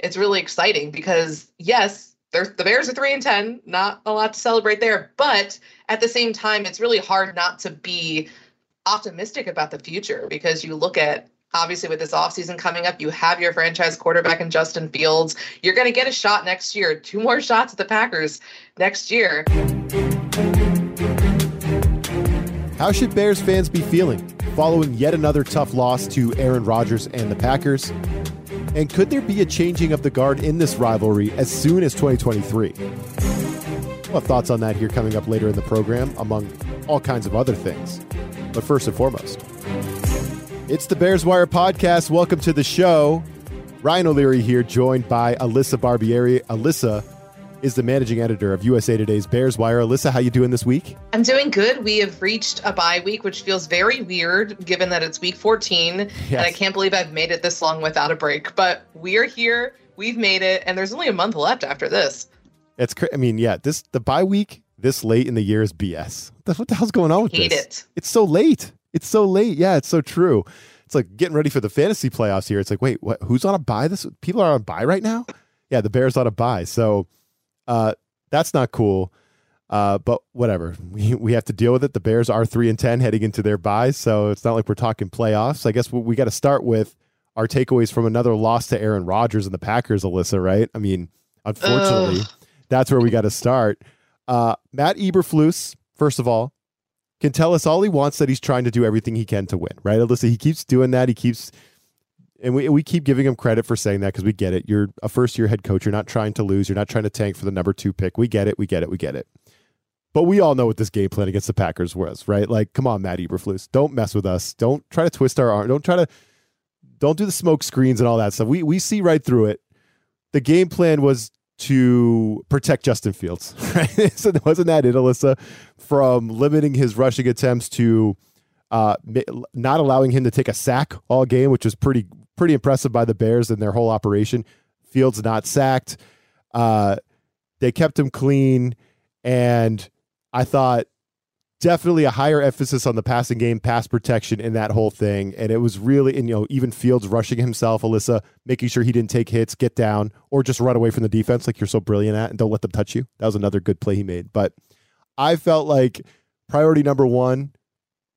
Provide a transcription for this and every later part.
it's really exciting because, yes, the Bears are 3-10, not a lot to celebrate there. But at the same time, it's really hard not to be optimistic about the future because you look at, obviously, with this offseason coming up, you have your franchise quarterback in Justin Fields. You're going to get a shot next year, 2 more shots at the Packers next year. How should Bears fans be feeling following yet another tough loss to Aaron Rodgers and the Packers? And could there be a changing of the guard in this rivalry as soon as 2023? We'll have thoughts on that here coming up later in the program, among all kinds of other things. But first and foremost, it's the Bears Wire podcast. Welcome to the show. Ryan O'Leary here, joined by Alyssa Barbieri. Alyssa is the managing editor of USA Today's Bears Wire. Alyssa, how you doing this week? I'm doing good. We have reached a bye week, which feels very weird, given that it's week 14. Yes. And I can't believe I've made it this long without a break. But we're here. We've made it. And there's only a month left after this. It's crazy. I mean, yeah, the bye week this late in the year is BS. What the hell's going on with this? I hate it. It's so late. It's so late. Yeah, it's so true. It's like getting ready for the fantasy playoffs here. It's like, wait, what? Who's on a bye? This people are on a bye right now? Yeah, the Bears on a bye. So that's not cool. But whatever. We have to deal with it. The Bears are 3-10 heading into their bye. So it's not like we're talking playoffs. I guess we got to start with our takeaways from another loss to Aaron Rodgers and the Packers, Alyssa, right? I mean, unfortunately, that's where we got to start. Matt Eberflus, first of all, can tell us all he wants that he's trying to do everything he can to win, right, Alyssa? He keeps doing that. He keeps, and we keep giving him credit for saying that because we get it. You're a first-year head coach. You're not trying to lose. You're not trying to tank for the number 2 pick. We get it. We get it. We get it. But we all know what this game plan against the Packers was, right? Like, come on, Matt Eberflus. Don't mess with us. Don't try to twist our arm. Don't do the smoke screens and all that stuff. We see right through it. The game plan was to protect Justin Fields, right? So wasn't that it, Alyssa? From limiting his rushing attempts to not allowing him to take a sack all game, which was pretty impressive by the Bears and their whole operation. Fields not sacked. They kept him clean, and I thought definitely a higher emphasis on the passing game, pass protection in that whole thing. And it was really, and, you know, even Fields rushing himself, Alyssa, making sure he didn't take hits, get down, or just run away from the defense like you're so brilliant at and don't let them touch you. That was another good play he made. But I felt like priority number 1,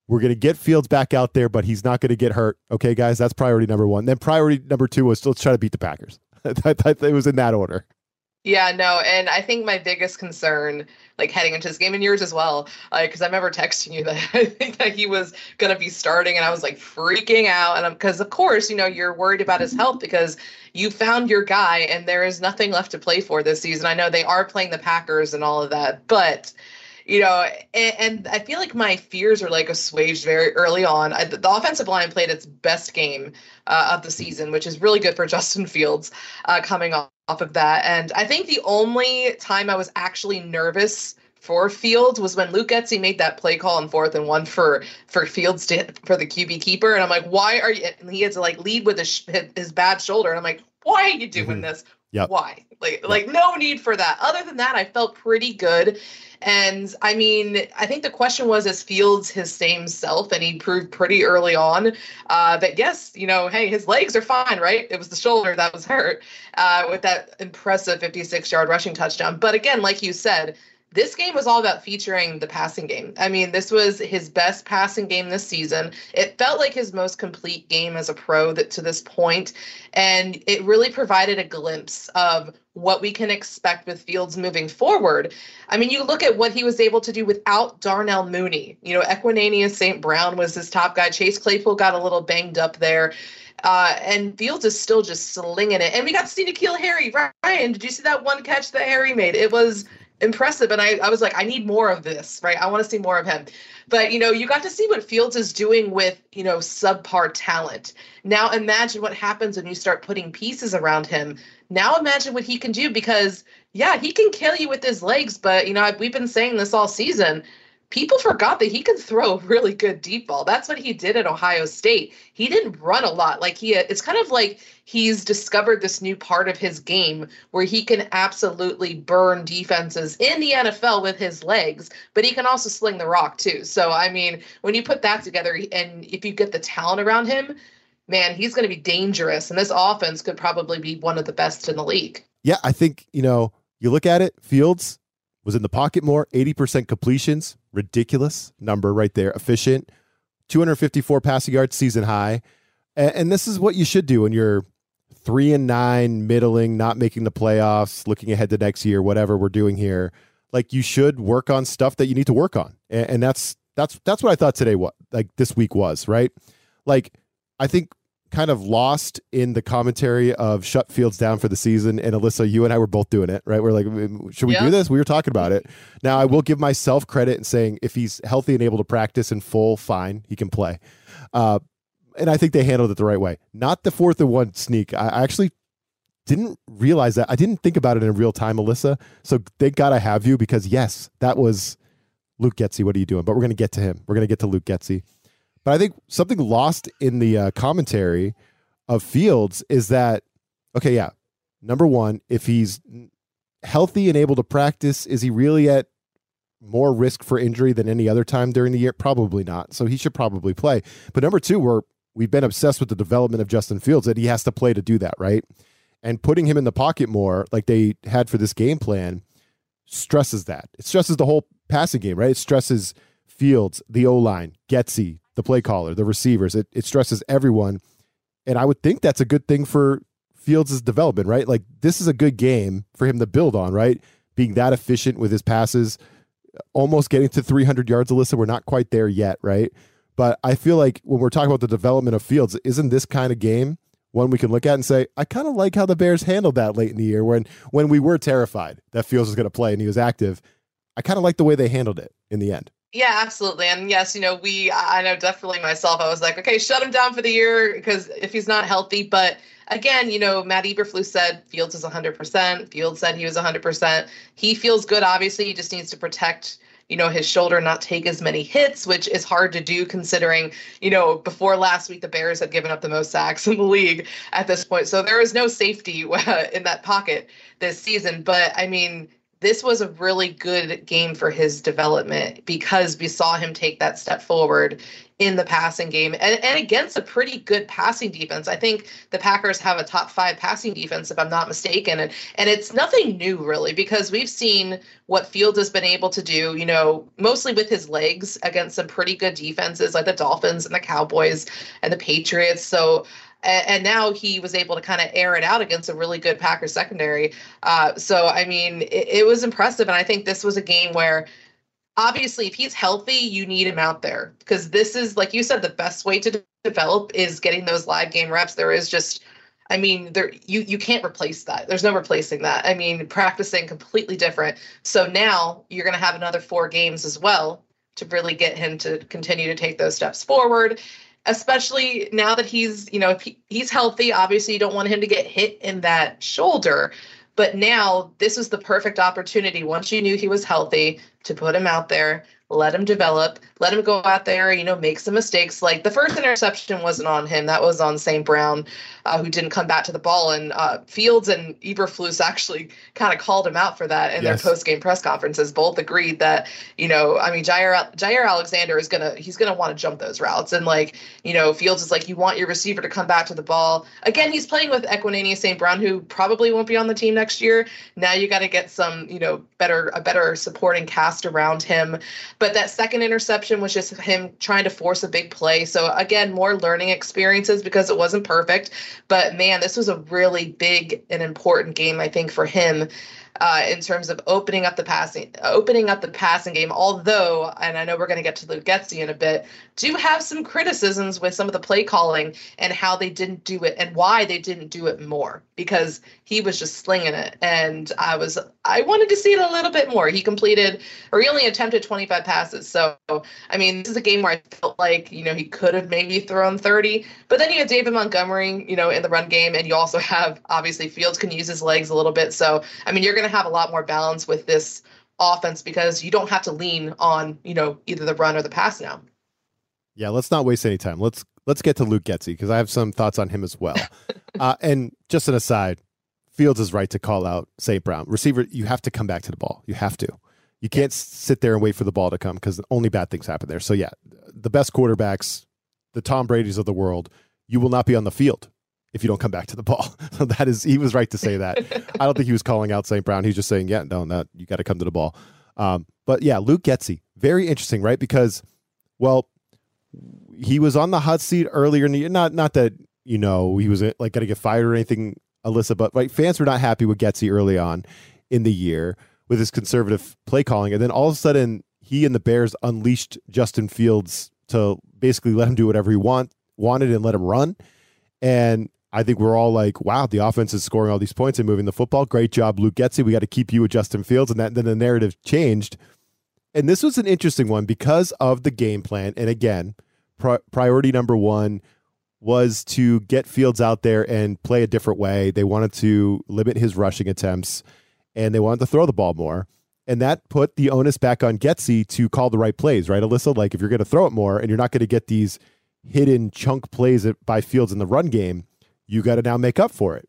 we're going to get Fields back out there, but he's not going to get hurt. Okay, guys, that's priority number 1. Then priority number 2 was let's try to beat the Packers. It was in that order. Yeah, no, and I think my biggest concern, like heading into this game, and yours as well, because I remember texting you that I think that he was going to be starting, and I was like freaking out, and because of course, you know, you're worried about his health because you found your guy, and there is nothing left to play for this season. I know they are playing the Packers and all of that, but you know, and I feel like my fears are like assuaged very early on. The offensive line played its best game of the season, which is really good for Justin Fields coming off of that. And I think the only time I was actually nervous for Fields was when Luke Getsy made that play call on 4th and 1 for Fields for the QB keeper. And I'm like, why are you? And he had to like lead with his bad shoulder. And I'm like, why are you doing this? Yep. Why? Like no need for that. Other than that, I felt pretty good. And I mean, I think the question was, is Fields his same self? And he proved pretty early on that, yes, you know, hey, his legs are fine, right? It was the shoulder that was hurt with that impressive 56-yard rushing touchdown. But again, like you said, this game was all about featuring the passing game. I mean, this was his best passing game this season. It felt like his most complete game as a pro to this point, and it really provided a glimpse of what we can expect with Fields moving forward. I mean, you look at what he was able to do without Darnell Mooney. You know, Equanimeous St. Brown was his top guy. Chase Claypool got a little banged up there. And Fields is still just slinging it. And we got to see N'Keal Harry. Ryan, did you see that one catch that Harry made? It was impressive. And I was like, I need more of this, right? I want to see more of him. But, you know, you got to see what Fields is doing with, you know, subpar talent. Now imagine what happens when you start putting pieces around him. Now imagine what he can do because, yeah, he can kill you with his legs. But, you know, we've been saying this all season. People forgot that he can throw a really good deep ball. That's what he did at Ohio State. He didn't run a lot. Like it's kind of like he's discovered this new part of his game where he can absolutely burn defenses in the NFL with his legs, but he can also sling the rock too. So, I mean, when you put that together and if you get the talent around him, man, he's going to be dangerous. And this offense could probably be one of the best in the league. Yeah, I think, you know, you look at it, Fields was in the pocket more, 80% completions, ridiculous number right there, efficient, 254 passing yards, season high. And this is what you should do when you're 3-9, middling, not making the playoffs, looking ahead to next year, whatever we're doing here. Like, you should work on stuff that you need to work on. And that's what I thought today was, like, this week was, right? Like, I think kind of lost in the commentary of shut Fields down for the season. And Alyssa, you and I were both doing it, right? We're like, should we do this? We were talking about it. Now, I will give myself credit in saying if he's healthy and able to practice in full, fine, he can play. And I think they handled it the right way. Not the 4th and 1 sneak. I actually didn't realize that. I didn't think about it in real time, Alyssa. So thank God I have you, because yes, that was Luke Getsy. What are you doing? But we're going to get to him. We're going to get to Luke Getsy. But I think something lost in the commentary of Fields is that, okay, yeah, number one, if he's healthy and able to practice, is he really at more risk for injury than any other time during the year? Probably not. So he should probably play. But number two, we've been obsessed with the development of Justin Fields, that he has to play to do that, right? And putting him in the pocket more, like they had for this game plan, stresses that. It stresses the whole passing game, right? It stresses Fields, the O-line, Getsy, the play caller, the receivers. It stresses everyone. And I would think that's a good thing for Fields' development, right? Like, this is a good game for him to build on, right? Being that efficient with his passes, almost getting to 300 yards, Alyssa. We're not quite there yet, right? But I feel like when we're talking about the development of Fields, isn't this kind of game one we can look at and say, I kind of like how the Bears handled that late in the year when we were terrified that Fields was going to play and he was active. I kind of like the way they handled it in the end. Yeah, absolutely. And yes, you know, I know definitely myself, I was like, okay, shut him down for the year because if he's not healthy. But again, you know, Matt Eberflus said Fields is 100%. Fields said he was 100%. He feels good. Obviously, he just needs to protect, you know, his shoulder, not take as many hits, which is hard to do considering, you know, before last week, the Bears had given up the most sacks in the league at this point. So there is no safety in that pocket this season. But I mean, this was a really good game for his development because we saw him take that step forward in the passing game and against a pretty good passing defense. I think the Packers have a top 5 passing defense, if I'm not mistaken. And it's nothing new, really, because we've seen what Fields has been able to do, you know, mostly with his legs against some pretty good defenses like the Dolphins and the Cowboys and the Patriots. So, and now he was able to kind of air it out against a really good Packers secondary. So, I mean, it was impressive. And I think this was a game where, obviously, if he's healthy, you need him out there. Because this is, like you said, the best way to develop is getting those live game reps. There is just, I mean, you can't replace that. There's no replacing that. I mean, practicing completely different. So now you're going to have another 4 games as well to really get him to continue to take those steps forward. Especially now that he's, you know, if he's healthy, obviously you don't want him to get hit in that shoulder. But now this is the perfect opportunity, once you knew he was healthy, to put him out there, let him develop, let him go out there, you know, make some mistakes. Like the first interception wasn't on him. That was on St. Brown, who didn't come back to the ball. And Fields and Eberflus actually kind of called him out for that in their post-game press conferences. Both agreed that, you know, I mean, Jaire Alexander is he's going to want to jump those routes. And like, you know, Fields is like, you want your receiver to come back to the ball. Again, he's playing with Equanimeous St. Brown, who probably won't be on the team next year. Now you got to get some, you know, a better supporting cast around him. But that second interception was just him trying to force a big play. So, again, more learning experiences because it wasn't perfect. But, man, this was a really big and important game, I think, for him in terms of opening up the passing game. Although, and I know we're going to get to Luke Getsy in a bit, do have some criticisms with some of the play calling and how they didn't do it and why they didn't do it more, because he was just slinging it. And I wanted to see it a little bit more. He only attempted 25 passes. So, I mean, this is a game where I felt like, you know, he could have maybe thrown 30, but then you have David Montgomery, you know, in the run game. And you also have, obviously, Fields can use his legs a little bit. So, I mean, you're going to have a lot more balance with this offense because you don't have to lean on, you know, either the run or the pass now. Yeah, let's not waste any time. Let's get to Luke Getsy because I have some thoughts on him as well. And just an aside, Fields is right to call out St. Brown. Receiver, you have to come back to the ball. You have to. You can't sit there and wait for the ball to come because only bad things happen there. So yeah, the best quarterbacks, the Tom Brady's of the world, you will not be on the field if you don't come back to the ball. So that is, he was right to say that. I don't think he was calling out St. Brown. He's just saying, yeah, no, not, you got to come to the ball. But yeah, Luke Getsy, very interesting, right? Because, well, he was on the hot seat earlier in the year. Not that, you know, he was like going to get fired or anything, Alyssa, but like fans were not happy with Getsy early on in the year with his conservative play calling. And then all of a sudden, he and the Bears unleashed Justin Fields to basically let him do whatever he wanted and let him run. And I think we're all like, wow, the offense is scoring all these points and moving the football. Great job, Luke Getsy. We got to keep you with Justin Fields. And then the narrative changed. And this was an interesting one because of the game plan. And again, priority number one was to get Fields out there and play a different way. They wanted to limit his rushing attempts, and they wanted to throw the ball more. And that put the onus back on Getsy to call the right plays, right, Alyssa? Like, if you're going to throw it more and you're not going to get these hidden chunk plays by Fields in the run game, you got to now make up for it.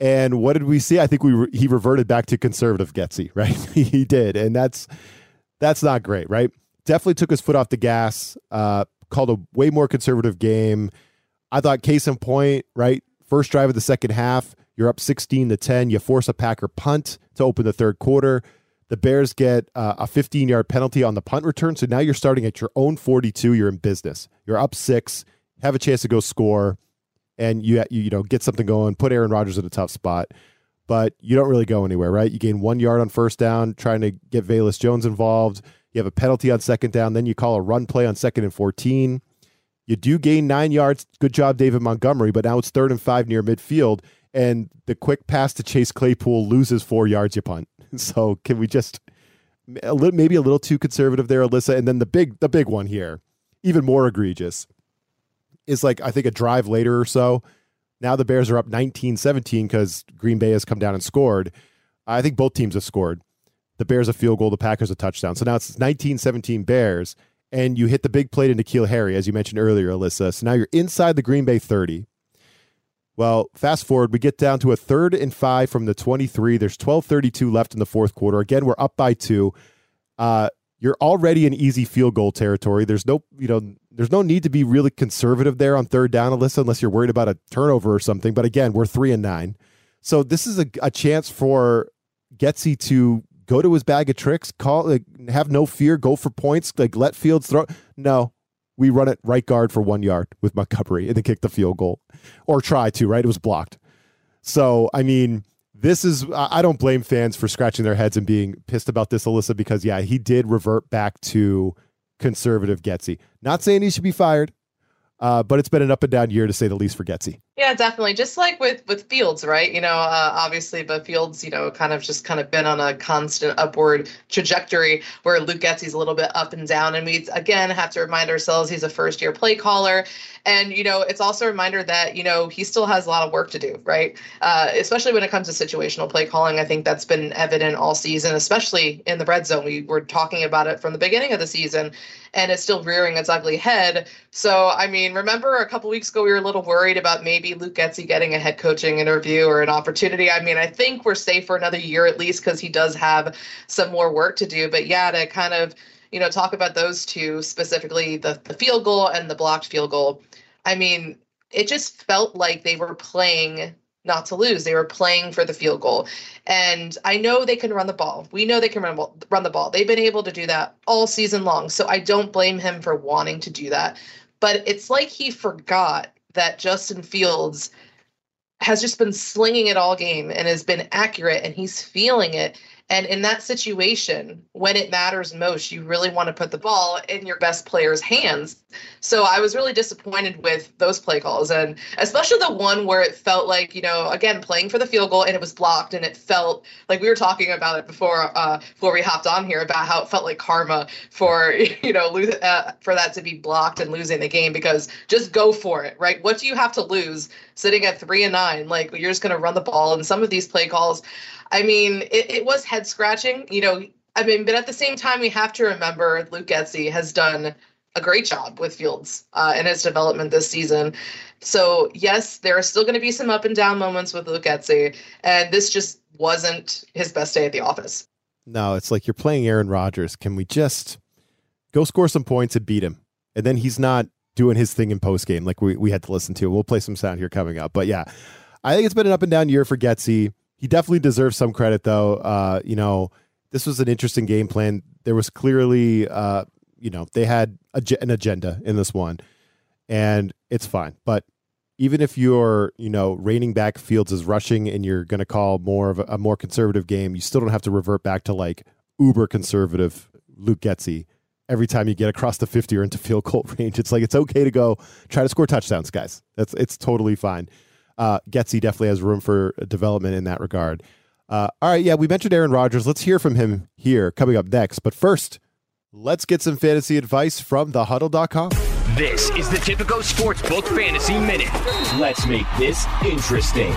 And what did we see? I think he reverted back to conservative Getsy, right? He did, and that's not great, right? Definitely took his foot off the gas, called a way more conservative game. I thought case in point, right? First drive of the second half, you're up 16-10. You force a Packer punt to open the third quarter. The Bears get a 15-yard penalty on the punt return. So now you're starting at your own 42. You're in business. You're up 6, have a chance to go score, and you get something going, put Aaron Rodgers in a tough spot. But you don't really go anywhere, right? You gain 1 yard on first down, trying to get Velus Jones involved. You have a penalty on second down. Then you call a run play on 2nd and 14. You do gain 9 yards. Good job, David Montgomery, but now it's 3rd and 5 near midfield, and the quick pass to Chase Claypool loses 4 yards, you punt. So can we just maybe a little too conservative there, Alyssa? And then the big one here, even more egregious, is like I think a drive later or so. Now the Bears are up 19-17 because Green Bay has come down and scored. I think both teams have scored. The Bears a field goal, the Packers a touchdown. So now it's 19-17 Bears. And you hit the big play to N'Keal Harry, as you mentioned earlier, Alyssa. So now you're inside the Green Bay 30. Well, fast forward, we get down to a 3rd and 5 from the 23. There's 12:32 left in the fourth quarter. Again, we're up by 2. You're already in easy field goal territory. There's no need to be really conservative there on third down, Alyssa, unless you're worried about a turnover or something. But again, we're 3-9. So this is a chance for Getsy to go to his bag of tricks, have no fear, go for points, let Fields throw. No, we run it right guard for 1 yard with Montgomery and then kick the field goal, or try to, right? It was blocked. So, I mean, I don't blame fans for scratching their heads and being pissed about this, Alyssa, because, yeah, he did revert back to conservative Getsy. Not saying he should be fired, but it's been an up and down year, to say the least, for Getsy. Yeah, definitely. Just like with Fields, right? You know, obviously, but Fields, you know, kind of been on a constant upward trajectory, where Luke Getsy's a little bit up and down. And we, again, have to remind ourselves he's a first-year play caller. And, you know, it's also a reminder that, you know, he still has a lot of work to do, right? Especially when it comes to situational play calling. I think that's been evident all season, especially in the red zone. We were talking about it from the beginning of the season, and it's still rearing its ugly head. So, I mean, remember a couple weeks ago we were a little worried about maybe Luke Getsy getting a head coaching interview or an opportunity. I mean, I think we're safe for another year at least, because he does have some more work to do. But yeah, to kind of, you know, talk about those two specifically, the field goal and the blocked field goal. I mean, it just felt like they were playing not to lose. They were playing for the field goal. And I know they can run the ball. We know they can run the ball. They've been able to do that all season long. So I don't blame him for wanting to do that. But it's like he forgot that Justin Fields has just been slinging it all game and has been accurate, and he's feeling it. And in that situation, when it matters most, you really want to put the ball in your best player's hands. So I was really disappointed with those play calls, and especially the one where it felt like, you know, again, playing for the field goal, and it was blocked, and it felt like we were talking about it before we hopped on here about how it felt like karma for, you know, for that to be blocked and losing the game, because just go for it, right? What do you have to lose sitting at 3-9? Like, you're just going to run the ball. And some of these play calls, I mean, it was head scratching, you know. I mean, but at the same time, we have to remember Luke Getsy has done a great job with Fields in his development this season. So yes, there are still going to be some up and down moments with Luke Getsy, and this just wasn't his best day at the office. No, it's like you're playing Aaron Rodgers. Can we just go score some points and beat him? And then he's not doing his thing in postgame like we had to listen to. We'll play some sound here coming up. But yeah, I think it's been an up and down year for Getsy. He definitely deserves some credit, though. This was an interesting game plan. There was clearly, they had an agenda in this one, and it's fine. But even if you're, reining back Fields is rushing and you're going to call more of a more conservative game, you still don't have to revert back to like uber conservative Luke Getsy every time you get across the 50 or into field goal range. It's like, it's okay to go try to score touchdowns, guys. It's totally fine. Getsy definitely has room for development in that regard. All right, yeah, we mentioned Aaron Rodgers. Let's hear from him here coming up next. But first, let's get some fantasy advice from TheHuddle.com. This is the Tipico Sportsbook Fantasy Minute. Let's make this interesting.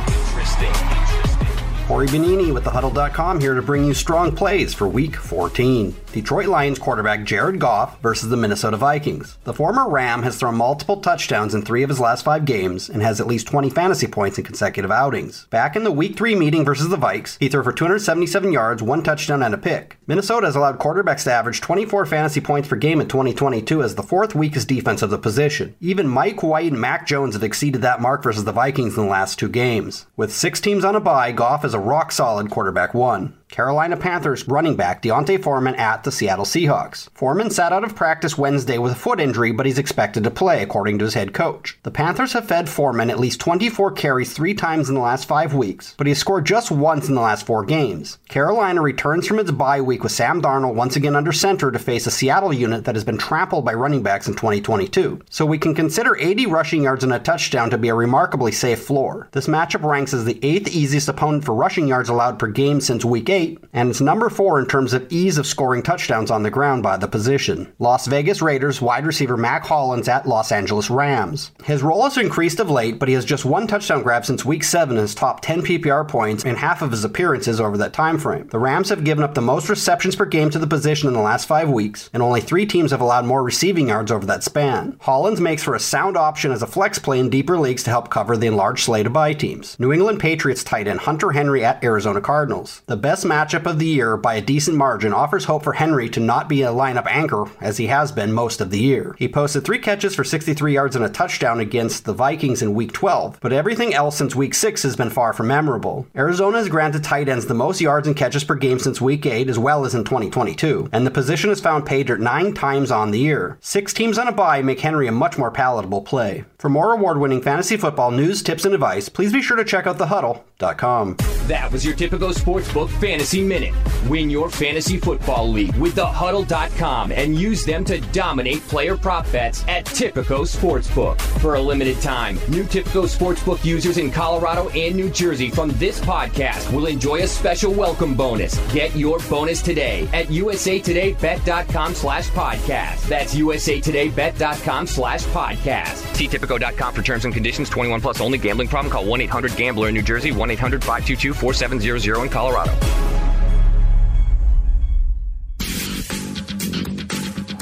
Corey Bonini with TheHuddle.com here to bring you strong plays for Week 14. Detroit Lions quarterback Jared Goff versus the Minnesota Vikings. The former Ram has thrown multiple touchdowns in 3 of his last 5 games and has at least 20 fantasy points in consecutive outings. Back in the Week 3 meeting versus the Vikes, he threw for 277 yards, 1 touchdown, and a pick. Minnesota has allowed quarterbacks to average 24 fantasy points per game in 2022 as the 4th weakest defense of the position. Even Mike White and Mac Jones have exceeded that mark versus the Vikings in the last 2 games. With 6 teams on a bye, Goff is a rock-solid quarterback one. Carolina Panthers running back Deontay Foreman at the Seattle Seahawks. Foreman sat out of practice Wednesday with a foot injury, but he's expected to play, according to his head coach. The Panthers have fed Foreman at least 24 carries 3 times in the last 5 weeks, but he's scored just once in the last 4 games. Carolina returns from its bye week with Sam Darnold once again under center to face a Seattle unit that has been trampled by running backs in 2022. So we can consider 80 rushing yards and a touchdown to be a remarkably safe floor. This matchup ranks as the 8th easiest opponent for rushing yards allowed per game since Week 8. And it's number 4 in terms of ease of scoring touchdowns on the ground by the position. Las Vegas Raiders wide receiver Mac Hollins at Los Angeles Rams. His role has increased of late, but he has just 1 touchdown grab since Week 7 in his top 10 PPR points and half of his appearances over that time frame. The Rams have given up the most receptions per game to the position in the last 5 weeks, and only 3 teams have allowed more receiving yards over that span. Hollins makes for a sound option as a flex play in deeper leagues to help cover the enlarged slate of bye teams. New England Patriots tight end Hunter Henry at Arizona Cardinals. The best matchup of the year by a decent margin offers hope for Henry to not be a lineup anchor as he has been most of the year. He posted 3 catches for 63 yards and a touchdown against the Vikings in Week 12, but everything else since Week 6 has been far from memorable. Arizona has granted tight ends the most yards and catches per game since Week 8 as well as in 2022, and the position has found pay dirt 9 times on the year. 6 teams on a bye make Henry a much more palatable play. For more award-winning fantasy football news, tips, and advice, please be sure to check out TheHuddle.com. That was your Tipico Sportsbook Fantasy Minute. Win your fantasy football league with TheHuddle.com and use them to dominate player prop bets at Tipico Sportsbook. For a limited time, new Tipico Sportsbook users in Colorado and New Jersey from this podcast will enjoy a special welcome bonus. Get your bonus today at usatodaybet.com/podcast. That's usatodaybet.com/podcast. See Tipico.com for terms and conditions. 21 plus only. Gambling problem? Call 1-800-GAMBLER in New Jersey. 1-800-522-4700 in Colorado.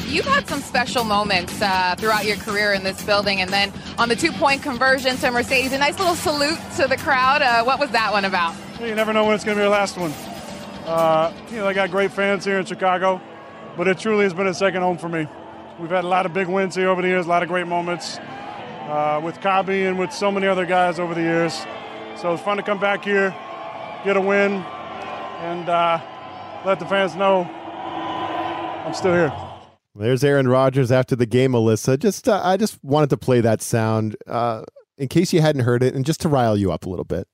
You've had some special moments throughout your career in this building, and then on the 2-point conversion to Mercedes, a nice little salute to the crowd. What was that one about? You never know when it's going to be your last one. They got great fans here in Chicago, but it truly has been a second home for me. We've had a lot of big wins here over the years, a lot of great moments with Cobby and with so many other guys over the years. So it's fun to come back here, get a win, and let the fans know I'm still here. There's Aaron Rodgers after the game, Alyssa. I just wanted to play that sound in case you hadn't heard it, and just to rile you up a little bit.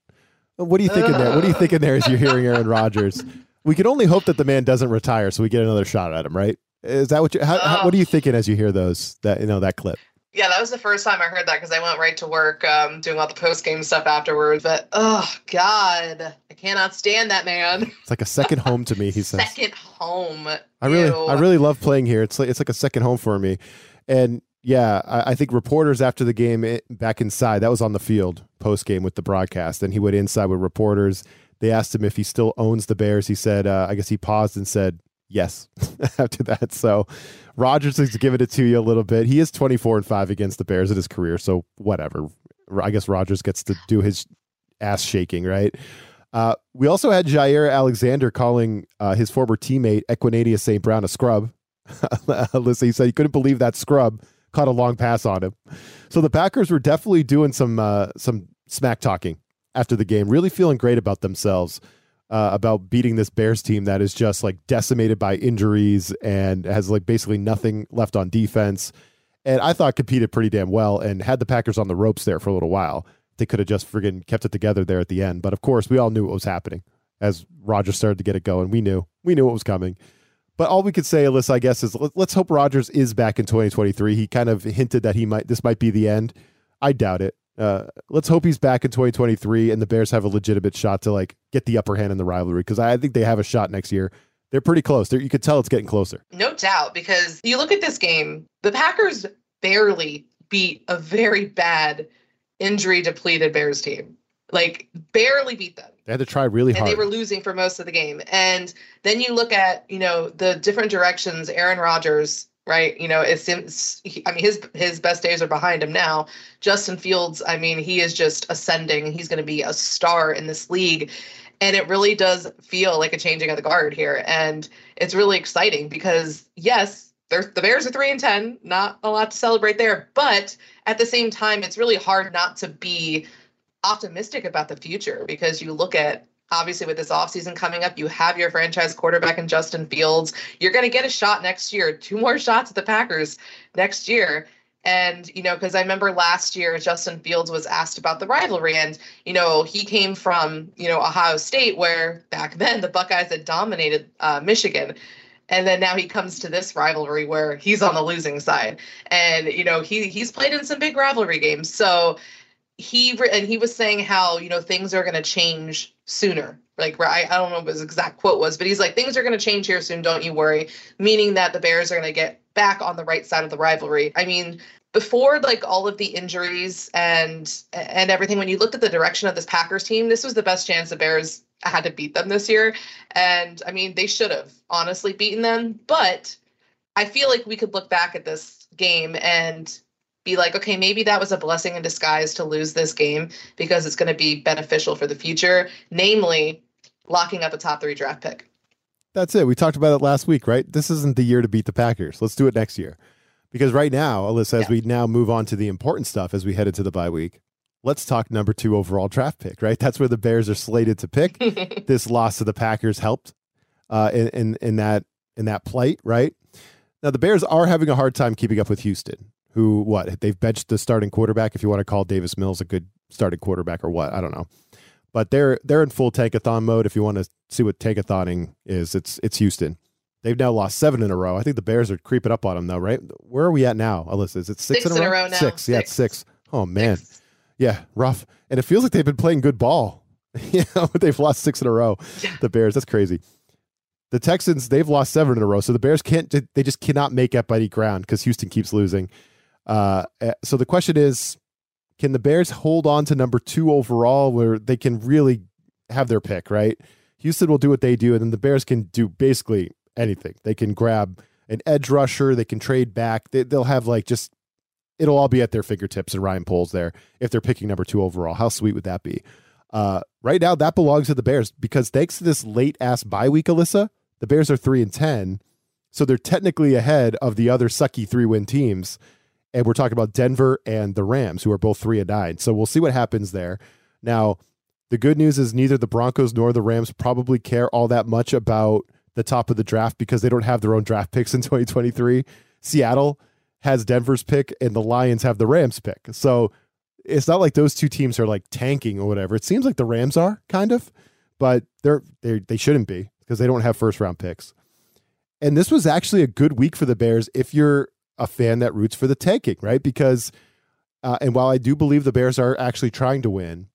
What are you thinking there? What are you thinking there as you're hearing Aaron Rodgers? We can only hope that the man doesn't retire, so we get another shot at him, right? Is that what you? What are you thinking as you hear that clip? Yeah, that was the first time I heard that because I went right to work doing all the post-game stuff afterwards. But, oh, God, I cannot stand that man. It's like a second home to me, he says. Second home. I really love playing here. It's like a second home for me. And, yeah, I think reporters after the game back inside, that was on the field post-game with the broadcast, and he went inside with reporters. They asked him if he still owns the Bears. He said, I guess he paused and said, yes, after that. So Rodgers is giving it to you a little bit. He is 24-5 against the Bears in his career, so whatever. I guess Rodgers gets to do his ass shaking, right? We also had Jaire Alexander calling his former teammate Equanimeous St. Brown a scrub. Alyssa, he said he couldn't believe that scrub caught a long pass on him. So the Packers were definitely doing some smack talking after the game, really feeling great about themselves, about beating this Bears team that is just like decimated by injuries and has like basically nothing left on defense. And I thought competed pretty damn well and had the Packers on the ropes there for a little while. They could have just friggin' kept it together there at the end. But of course, we all knew what was happening as Rodgers started to get it going. We knew what was coming. But all we could say, Alyssa, I guess, is let's hope Rodgers is back in 2023. He kind of hinted that this might be the end. I doubt it. Let's hope he's back in 2023 and the Bears have a legitimate shot to like get the upper hand in the rivalry, because I think they have a shot next year. They're pretty close. You could tell it's getting closer. No doubt, because you look at this game, the Packers barely beat a very bad injury-depleted Bears team. Like, barely beat them. They had to try really hard. And they were losing for most of the game. And then you look at, you know, the different directions. Aaron Rodgers, right? You know, his best days are behind him now. Justin Fields, I mean, he is just ascending. He's going to be a star in this league. And it really does feel like a changing of the guard here. And it's really exciting because, yes, the Bears are 3-10, not a lot to celebrate there. But at the same time, it's really hard not to be optimistic about the future, because you look at, obviously, with this offseason coming up, you have your franchise quarterback in Justin Fields. You're going to get a shot next year, 2 more shots at the Packers next year. And, you know, because I remember last year, Justin Fields was asked about the rivalry, and, you know, he came from, you know, Ohio State, where back then the Buckeyes had dominated Michigan. And then now he comes to this rivalry where he's on the losing side. And, you know, he's played in some big rivalry games. So he was saying how, you know, things are going to change sooner. Like, I don't know what his exact quote was, but he's like, things are going to change here soon. Don't you worry. Meaning that the Bears are going to get back on the right side of the rivalry. I mean, before like all of the injuries and everything, when you looked at the direction of this Packers team, this was the best chance the Bears had to beat them this year. And I mean, they should have honestly beaten them, but I feel like we could look back at this game and be like, okay, maybe that was a blessing in disguise to lose this game, because it's going to be beneficial for the future, namely locking up a top 3 draft pick. That's it. We talked about it last week, right? This isn't the year to beat the Packers. Let's do it next year. Because right now, Alyssa, as we now move on to the important stuff as we head into the bye week, let's talk number 2 overall draft pick, right? That's where the Bears are slated to pick. This loss to the Packers helped in that plight, right? Now, the Bears are having a hard time keeping up with Houston, who, what? They've benched the starting quarterback, if you want to call Davis Mills a good starting quarterback or what, I don't know. But they're in full tankathon mode. If you want to see what tankathoning is, it's Houston. They've now lost 7 in a row. I think the Bears are creeping up on them, though, right? Where are we at now, Alyssa? Is it 6 in a row? Now. 6. Yeah, it's 6. Oh, man. 6. Yeah, rough. And it feels like they've been playing good ball. You know, they've lost 6 in a row. Yeah. The Bears, that's crazy. The Texans, they've lost 7 in a row. So the Bears cannot make up any ground because Houston keeps losing. So the question is, can the Bears hold on to number 2 overall, where they can really have their pick, right? Houston will do what they do, and then the Bears can do basically anything. They can grab an edge rusher. They can trade back. They'll have like just... it'll all be at their fingertips and Ryan Poles there if they're picking number 2 overall. How sweet would that be? Right now, that belongs to the Bears, because thanks to this late-ass bye week, Alyssa, the Bears are 3-10, so they're technically ahead of the other sucky 3-win teams, and we're talking about Denver and the Rams, who are both 3-9, so we'll see what happens there. Now, the good news is neither the Broncos nor the Rams probably care all that much about the top of the draft, because they don't have their own draft picks in 2023. Seattle has Denver's pick, and the Lions have the Rams pick. So it's not like those two teams are like tanking or whatever. It seems like the Rams are kind of, but they shouldn't be, because they don't have first round picks. And this was actually a good week for the Bears if you're a fan that roots for the tanking, right? Because, and while I do believe the Bears are actually trying to win,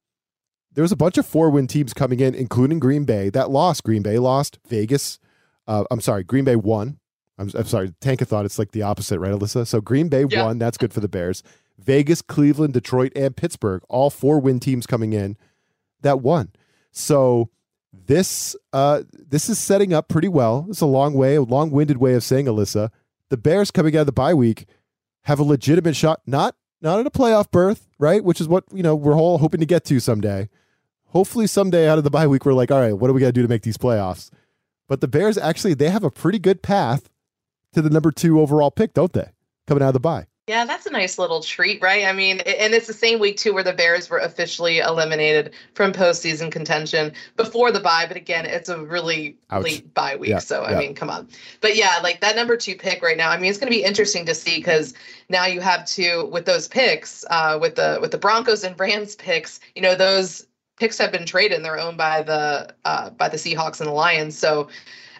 there was a bunch of 4-win teams coming in, including Green Bay that lost. Green Bay lost. Vegas. Green Bay won. I'm sorry, tankathon, it's like the opposite, right, Alyssa? So Green Bay won. That's good for the Bears. Vegas, Cleveland, Detroit, and Pittsburgh, all 4-win teams coming in that won. So this is setting up pretty well. It's a long-winded way of saying, Alyssa, the Bears coming out of the bye week have a legitimate shot, not at a playoff berth, right? Which is what, you know, we're all hoping to get to someday. Hopefully someday out of the bye week, we're like, all right, what do we got to do to make these playoffs? But the Bears, actually, they have a pretty good path to the number 2 overall pick, don't they? Coming out of the bye. Yeah, that's a nice little treat, right? I mean, and it's the same week, too, where the Bears were officially eliminated from postseason contention before the bye. But again, it's a really late bye week. Yeah, so, I mean, come on. But yeah, like that number 2 pick right now, I mean, it's going to be interesting to see because now you have to, with those picks, with the Broncos and Rams picks, you know, those picks have been traded and they're owned by the Seahawks and the Lions. So,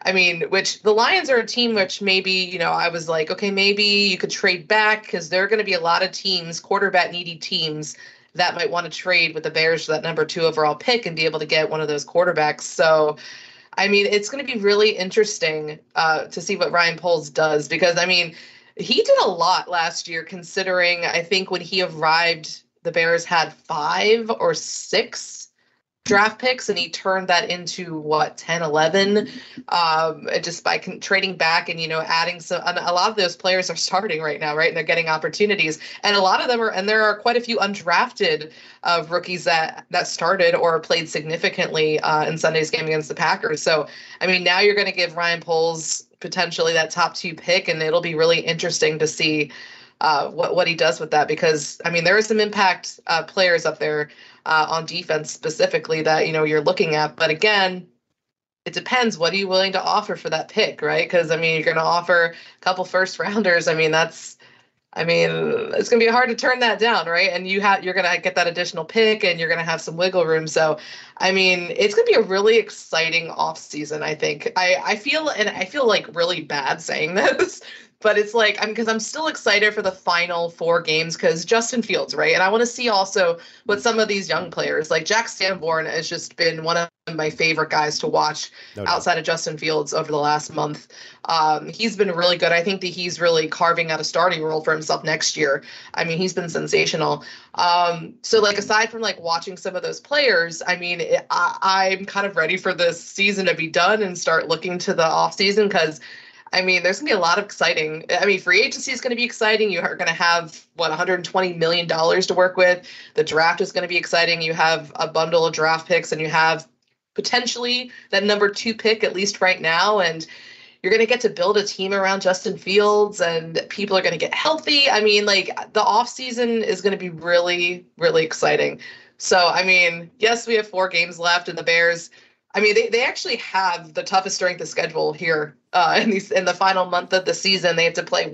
I mean, which the Lions are a team which maybe, you know, I was like, okay, maybe you could trade back because there are going to be a lot of teams, quarterback needy teams that might want to trade with the Bears for that number 2 overall pick and be able to get one of those quarterbacks. So, I mean, it's going to be really interesting to see what Ryan Poles does because, I mean, he did a lot last year considering I think when he arrived, the Bears had 5 or 6 draft picks, and he turned that into, 10, 11, just by trading back and, you know, adding some, and a lot of those players are starting right now, right, and they're getting opportunities, and a lot of them are, and there are quite a few undrafted rookies that started or played significantly in Sunday's game against the Packers, so, I mean, now you're going to give Ryan Poles potentially that top 2 pick, and it'll be really interesting to see what he does with that because, I mean, there are some impact players up there on defense specifically that, you know, you're looking at. But again, it depends. What are you willing to offer for that pick, right? Because, I mean, you're going to offer a couple first rounders. I mean, it's going to be hard to turn that down, right? And you're going to get that additional pick and you're going to have some wiggle room. So, I mean, it's going to be a really exciting offseason, I think. I feel like really bad saying this. But it's like, because I'm still excited for the final 4 games because Justin Fields, right? And I want to see also what some of these young players, like Jack Sanborn has just been one of my favorite guys to watch outside of Justin Fields over the last month. He's been really good. I think that he's really carving out a starting role for himself next year. I mean, he's been sensational. So, like, aside from, like, watching some of those players, I mean, I'm kind of ready for this season to be done and start looking to the offseason because – I mean, there's going to be a lot of exciting. I mean, free agency is going to be exciting. You are going to have, $120 million to work with. The draft is going to be exciting. You have a bundle of draft picks, and you have potentially that number 2 pick, at least right now. And you're going to get to build a team around Justin Fields, and people are going to get healthy. I mean, like, the offseason is going to be really, really exciting. So, I mean, yes, we have 4 games left, and the Bears – I mean, they actually have the toughest strength of schedule here in the final month of the season. They have to play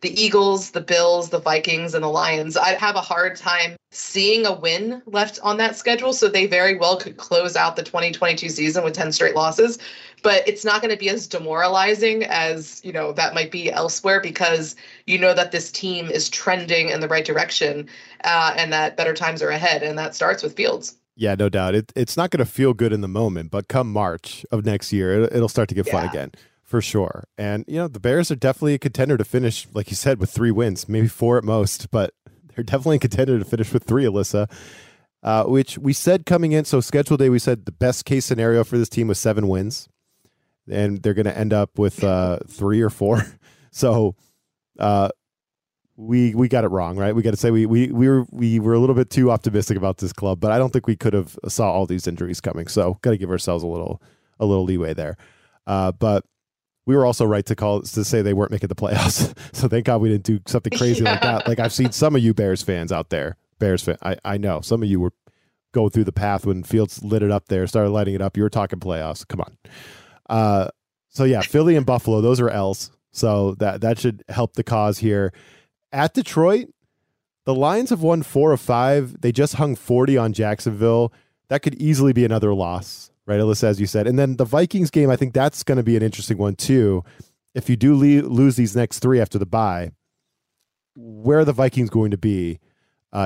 the Eagles, the Bills, the Vikings, and the Lions. I have a hard time seeing a win left on that schedule, so they very well could close out the 2022 season with 10 straight losses. But it's not going to be as demoralizing as, you know, that might be elsewhere because you know that this team is trending in the right direction and that better times are ahead, and that starts with Fields. Yeah, no doubt. It's not going to feel good in the moment, but come March of next year, it'll start to get fun again for sure. And, you know, the Bears are definitely a contender to finish, like you said, with 3 wins, maybe 4 at most, but they're definitely a contender to finish with 3, Alyssa, which we said coming in. So schedule day, we said the best case scenario for this team was 7 wins, and they're going to end up with 3 or 4. So, We got it wrong, right? We got to say we were a little bit too optimistic about this club, but I don't think we could have saw all these injuries coming. So got to give ourselves a little leeway there. But we were also right to say they weren't making the playoffs. So thank God we didn't do something crazy like that. Like I've seen some of you Bears fans out there. I know some of you were going through the path when Fields lit it up there, started lighting it up. You were talking playoffs. Come on. So yeah, Philly and Buffalo, those are L's. So that should help the cause here. At Detroit, the Lions have won 4 of 5. They just hung 40 on Jacksonville. That could easily be another loss, right, Alyssa, as you said. And then the Vikings game, I think that's going to be an interesting one, too. If you do lose these next 3 after the bye, where are the Vikings going to be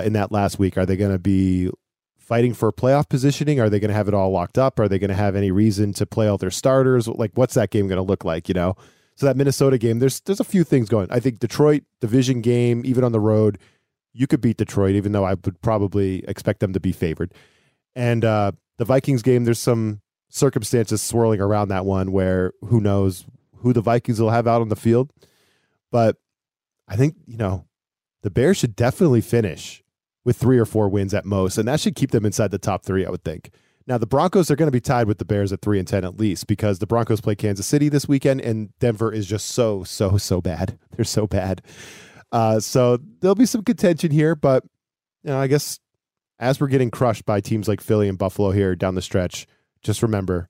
in that last week? Are they going to be fighting for playoff positioning? Are they going to have it all locked up? Are they going to have any reason to play all their starters? Like, what's that game going to look like, you know? So that Minnesota game, there's a few things going. I think Detroit, division game, even on the road, you could beat Detroit, even though I would probably expect them to be favored. And the Vikings game, there's some circumstances swirling around that one where who knows who the Vikings will have out on the field. But I think, you know, the Bears should definitely finish with 3 or 4 wins at most, and that should keep them inside the top 3, I would think. Now, the Broncos are going to be tied with the Bears at 3-10 at least because the Broncos play Kansas City this weekend and Denver is just so bad. They're so bad. So there'll be some contention here, but you know, I guess as we're getting crushed by teams like Philly and Buffalo here down the stretch, just remember,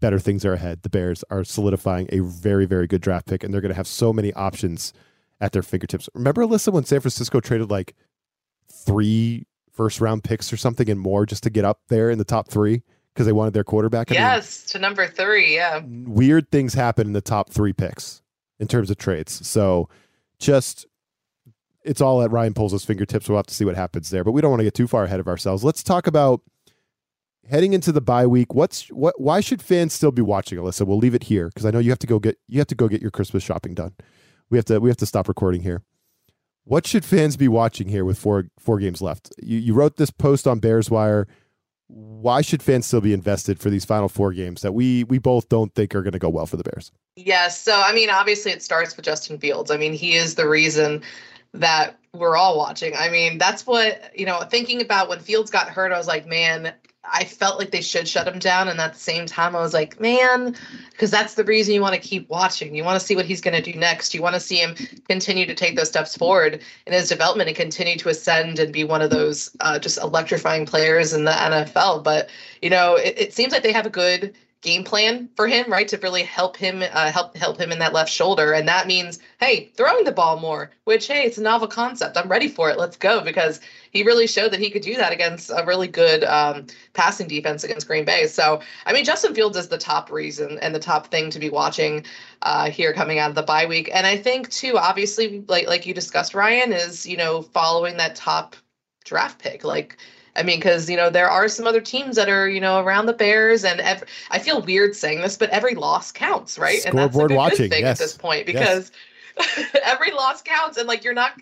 better things are ahead. The Bears are solidifying a very, very good draft pick, and they're going to have so many options at their fingertips. Remember, Alyssa, when San Francisco traded like 3 first-round picks or something and more just to get up there in the top 3 because they wanted their quarterback? Yes, to number 3, yeah. Weird things happen in the top 3 picks in terms of trades. So just, it's all at Ryan Poles' fingertips. We'll have to see what happens there, but we don't want to get too far ahead of ourselves. Let's talk about heading into the bye week. Why should fans still be watching, Alyssa? We'll leave it here because I know you have to go get your Christmas shopping done. We have to stop recording here. What should fans be watching here with four games left? You wrote this post on Bears Wire. Why should fans still be invested for these final 4 games that we both don't think are going to go well for the Bears? Yes. So, I mean, obviously it starts with Justin Fields. I mean, he is the reason that we're all watching. I mean, that's what, you know, thinking about when Fields got hurt, I was like, man, I felt like they should shut him down. And at the same time, I was like, man, because that's the reason you want to keep watching. You want to see what he's going to do next. You want to see him continue to take those steps forward in his development and continue to ascend and be one of those just electrifying players in the NFL. But, you know, it seems like they have a good game plan for him, right, to really help him help him in that left shoulder. And that means, hey, throwing the ball more, which, hey, it's a novel concept. I'm ready for it. Let's go, because he really showed that he could do that against a really good passing defense against Green Bay. So, I mean, Justin Fields is the top reason and the top thing to be watching here coming out of the bye week. And I think, too, obviously, like you discussed, Ryan, is, you know, following that top draft pick, like, I mean, because, you know, there are some other teams that are, you know, around the Bears, and I feel weird saying this, but every loss counts, right? Scoreboard, and that's a good thing, yes, at this point, because yes, every loss counts, and like you're out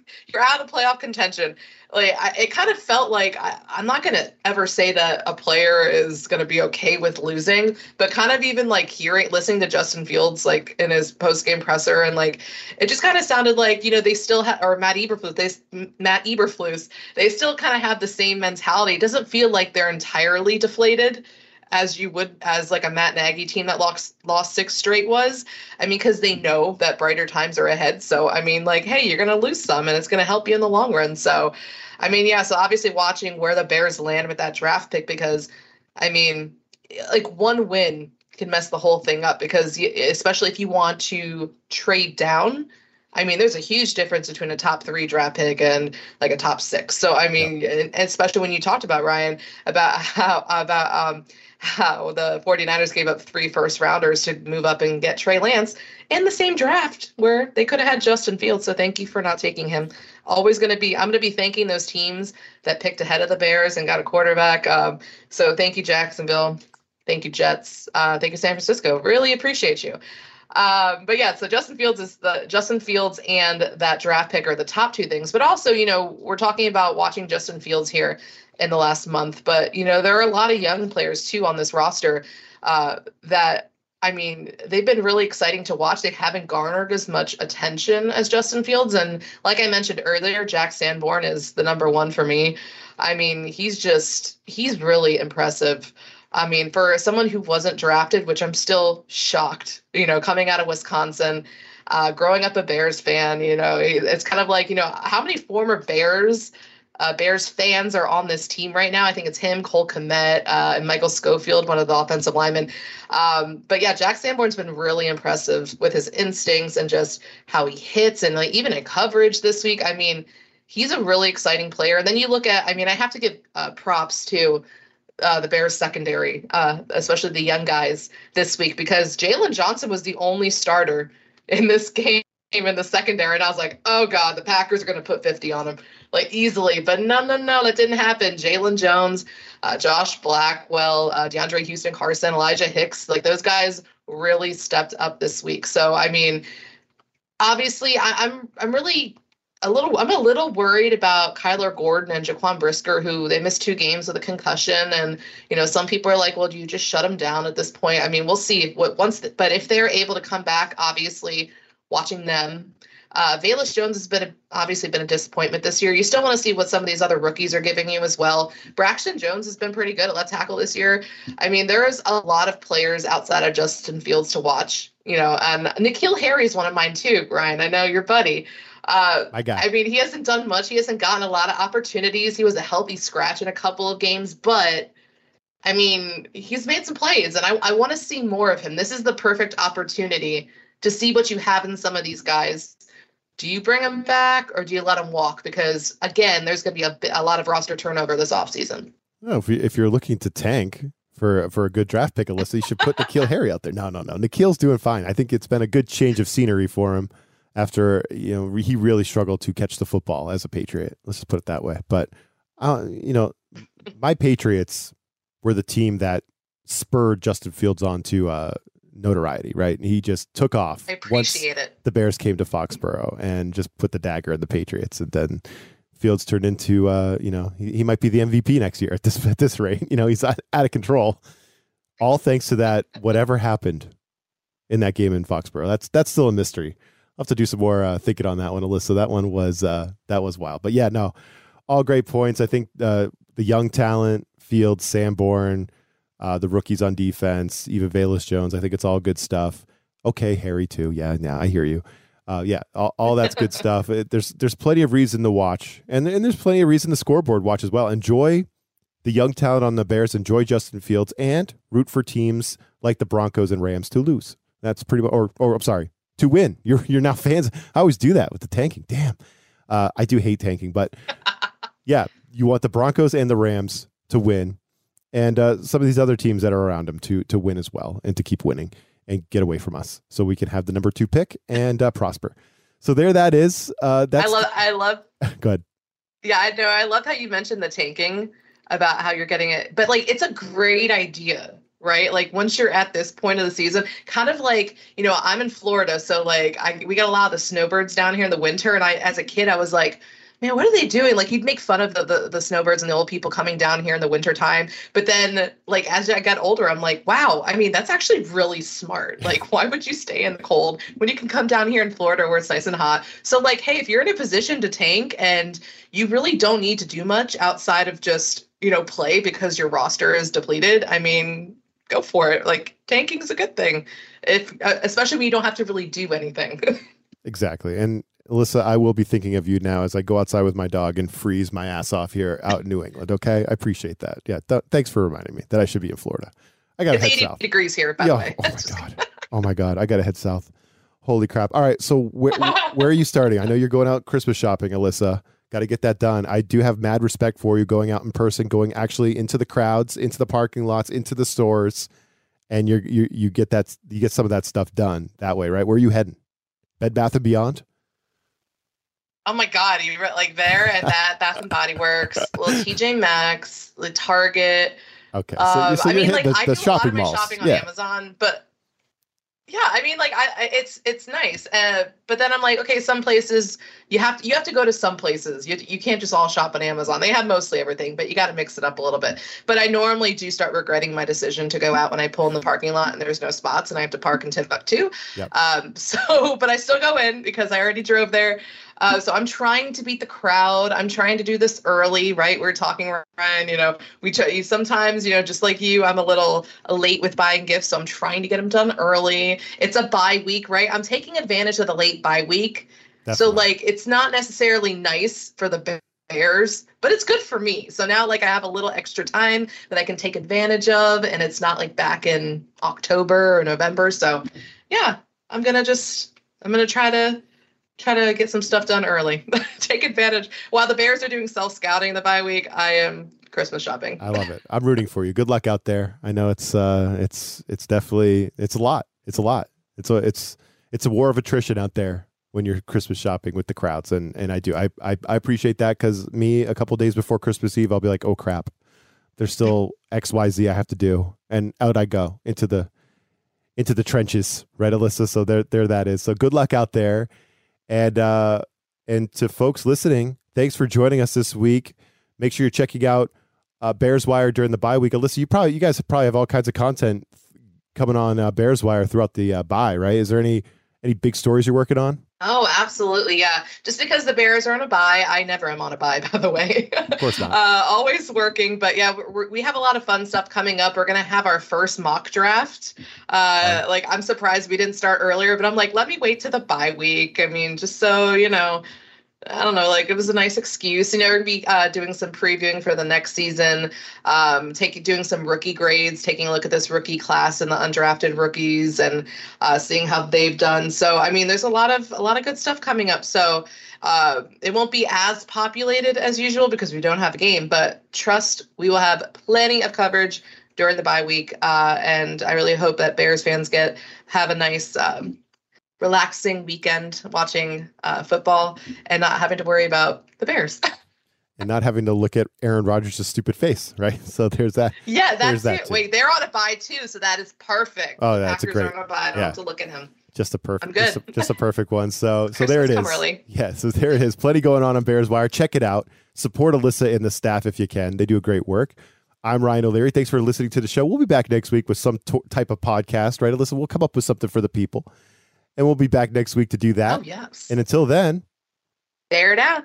of playoff contention. Like it kind of felt like I'm not going to ever say that a player is going to be okay with losing, but kind of even like listening to Justin Fields, like in his post game presser, and like it just kind of sounded like, you know, they still have, or Matt Eberflus, they still kind of have the same mentality. It doesn't feel like they're entirely deflated as you would as like a Matt Nagy team that lost 6 straight was. I mean, because they know that brighter times are ahead. So, I mean, like, hey, you're going to lose some, and it's going to help you in the long run. So, I mean, yeah, so obviously watching where the Bears land with that draft pick, because, I mean, like one win can mess the whole thing up, because especially if you want to trade down, I mean, there's a huge difference between a top 3 draft pick and like a top 6. So, I mean, yeah, especially when you talked about, Ryan, about how the 49ers gave up 3 first rounders to move up and get Trey Lance in the same draft where they could have had Justin Fields. So thank you for not taking him. I'm going to be thanking those teams that picked ahead of the Bears and got a quarterback. So thank you, Jacksonville. Thank you, Jets. Thank you, San Francisco. Really appreciate you. But yeah, so Justin Fields and that draft pick are the top 2 things, but also, you know, we're talking about watching Justin Fields here in the last month, but you know, there are a lot of young players too on this roster, that, I mean, they've been really exciting to watch. They haven't garnered as much attention as Justin Fields. And like I mentioned earlier, Jack Sanborn is the number 1 for me. I mean, he's really impressive. I mean, for someone who wasn't drafted, which I'm still shocked, you know, coming out of Wisconsin, growing up a Bears fan, you know, it's kind of like, you know, how many former Bears fans are on this team right now? I think it's him, Cole Kmet, and Michael Schofield, one of the offensive linemen. But yeah, Jack Sanborn's been really impressive with his instincts and just how he hits, and like even in coverage this week. I mean, he's a really exciting player. And then you look at, I mean, I have to give props to the Bears secondary, especially the young guys this week, because Jaylon Johnson was the only starter in this game in the secondary. And I was like, oh God, the Packers are going to put 50 on him, like easily, but no, that didn't happen. Jaylon Jones, Josh Blackwell, DeAndre Houston-Carson, Elijah Hicks, like those guys really stepped up this week. So, I mean, obviously I'm really I'm a little worried about Kyler Gordon and Jaquan Brisker, who they missed 2 games with a concussion. And, you know, some people are like, well, do you just shut them down at this point? I mean, we'll see but if they're able to come back, obviously watching them, Velus Jones has obviously been a disappointment this year. You still want to see what some of these other rookies are giving you as well. Braxton Jones has been pretty good at left tackle this year. I mean, there is a lot of players outside of Justin Fields to watch, you know, and N'Keal Harry is one of mine too, Ryan. I know your buddy. I mean, he hasn't done much. He hasn't gotten a lot of opportunities. He was a healthy scratch in a couple of games, but I mean, he's made some plays, and I want to see more of him. This is the perfect opportunity to see what you have in some of these guys. Do you bring him back or do you let him walk? Because, again, there's going to be a lot of roster turnover this offseason. No, if you're looking to tank for a good draft pick, Alyssa, you should put N'Keal Harry out there. No. N'Keal's doing fine. I think it's been a good change of scenery for him after, you know, he really struggled to catch the football as a Patriot. Let's just put it that way. But, you know, my Patriots were the team that spurred Justin Fields on to notoriety, right? And he just took off. I appreciate once it. The Bears came to Foxborough and just put the dagger in the Patriots, and then Fields turned into, you know, he might be the MVP next year at this rate. You know, he's out of control. All thanks to that, whatever happened in that game in Foxborough. That's still a mystery. I'll have to do some more thinking on that one, Alyssa. That one was that was wild. But yeah, no, all great points. I think the young talent, Fields, Sanborn. The rookies on defense, even Velus Jones. I think it's all good stuff. Okay, Harry too. Yeah, I hear you. All that's good stuff. There's plenty of reason to watch, and there's plenty of reason the scoreboard watch as well. Enjoy the young talent on the Bears. Enjoy Justin Fields, and root for teams like the Broncos and Rams to lose. That's pretty much, or I'm sorry, to win. You're now fans. I always do that with the tanking. Damn, I do hate tanking, but yeah, you want the Broncos and the Rams to win. And some of these other teams that are around them to win as well, and to keep winning and get away from us so we can have the number 2 pick and prosper. So there that is. I love. Go ahead. Yeah, I know. I love how you mentioned the tanking, about how you're getting it. But like, it's a great idea, right? Like once you're at this point of the season, kind of like, you know, I'm in Florida. So like we got a lot of the snowbirds down here in the winter. And as a kid, I was like, man, what are they doing? Like, you'd make fun of the snowbirds and the old people coming down here in the wintertime. But then, like, as I got older, I'm like, wow, I mean, that's actually really smart. Like, why would you stay in the cold when you can come down here in Florida where it's nice and hot? So, like, hey, if you're in a position to tank and you really don't need to do much outside of just, you know, play because your roster is depleted, I mean, go for it. Like, tanking is a good thing, if especially when you don't have to really do anything. Exactly. And Alyssa, I will be thinking of you now as I go outside with my dog and freeze my ass off here out in New England. Okay, I appreciate that. Yeah, thanks for reminding me that I should be in Florida. I got to head south. It's 80 degrees here, by the way. Oh my god! Oh my god! I got to head south. Holy crap! All right, so where are you starting? I know you're going out Christmas shopping, Alyssa. Got to get that done. I do have mad respect for you going out in person, going actually into the crowds, into the parking lots, into the stores, and you get some of that stuff done that way, right? Where are you heading? Bed Bath & Beyond. Oh my God, you like there and that Bath and Body Works, little TJ Maxx, the Target. Okay, so I mean, like I do a lot of my shopping on Amazon, but yeah, I mean, like it's nice, but then I'm like, okay, some places you have to go to some places. You can't just all shop on Amazon. They have mostly everything, but you got to mix it up a little bit. But I normally do start regretting my decision to go out when I pull in the parking lot and there's no spots and I have to park in Timbuktu. Yep. But I still go in because I already drove there. So I'm trying to beat the crowd. I'm trying to do this early, right? We're talking, Ryan, you know, sometimes, you know, just like you, I'm a little late with buying gifts. So I'm trying to get them done early. It's a bye week, right? I'm taking advantage of the late bye week. Definitely. So like, it's not necessarily nice for the Bears, but it's good for me. So now like I have a little extra time that I can take advantage of, and it's not like back in October or November. So yeah, I'm going to try to get some stuff done early. Take advantage. While the Bears are doing self-scouting the bye week, I am Christmas shopping. I love it. I'm rooting for you. Good luck out there. I know it's definitely, it's a lot. It's a war of attrition out there when you're Christmas shopping with the crowds. And I do. I appreciate that, because me, a couple days before Christmas Eve, I'll be like, oh crap, there's still X, Y, Z I have to do. And out I go into the trenches, right, Alyssa? So there that is. So good luck out there. And to folks listening, thanks for joining us this week. Make sure you're checking out Bears Wire during the bye week. Alyssa, you guys probably have all kinds of content coming on Bears Wire throughout the bye, right? Is there any Any big stories you're working on? Oh, absolutely. Yeah. Just because the Bears are on a bye. I never am on a bye, by the way. Of course not. Always working. But yeah, we have a lot of fun stuff coming up. We're going to have our first mock draft. Like, I'm surprised we didn't start earlier, but I'm like, let me wait to the bye week. I mean, just so, you know, I don't know, like it was a nice excuse. You know, we're going to be doing some previewing for the next season, doing some rookie grades, taking a look at this rookie class and the undrafted rookies and seeing how they've done. So, I mean, there's a lot of good stuff coming up. So it won't be as populated as usual because we don't have a game, but trust we will have plenty of coverage during the bye week. And I really hope that Bears fans have a nice relaxing weekend watching football and not having to worry about the Bears. And not having to look at Aaron Rodgers' stupid face, right? So there's that. Yeah, that's it. Wait, they're on a bye too, so that is perfect. Oh, that's great. Packers are on a bye. I don't have to look at him. Just a perfect, I'm good. Just a perfect one. So there it is. Early. Yeah, so there it is. Plenty going on Bears Wire. Check it out. Support Alyssa and the staff if you can. They do a great work. I'm Ryan O'Leary. Thanks for listening to the show. We'll be back next week with some type of podcast, right, Alyssa? We'll come up with something for the people. And we'll be back next week to do that. Oh, yes. And until then, bear it out.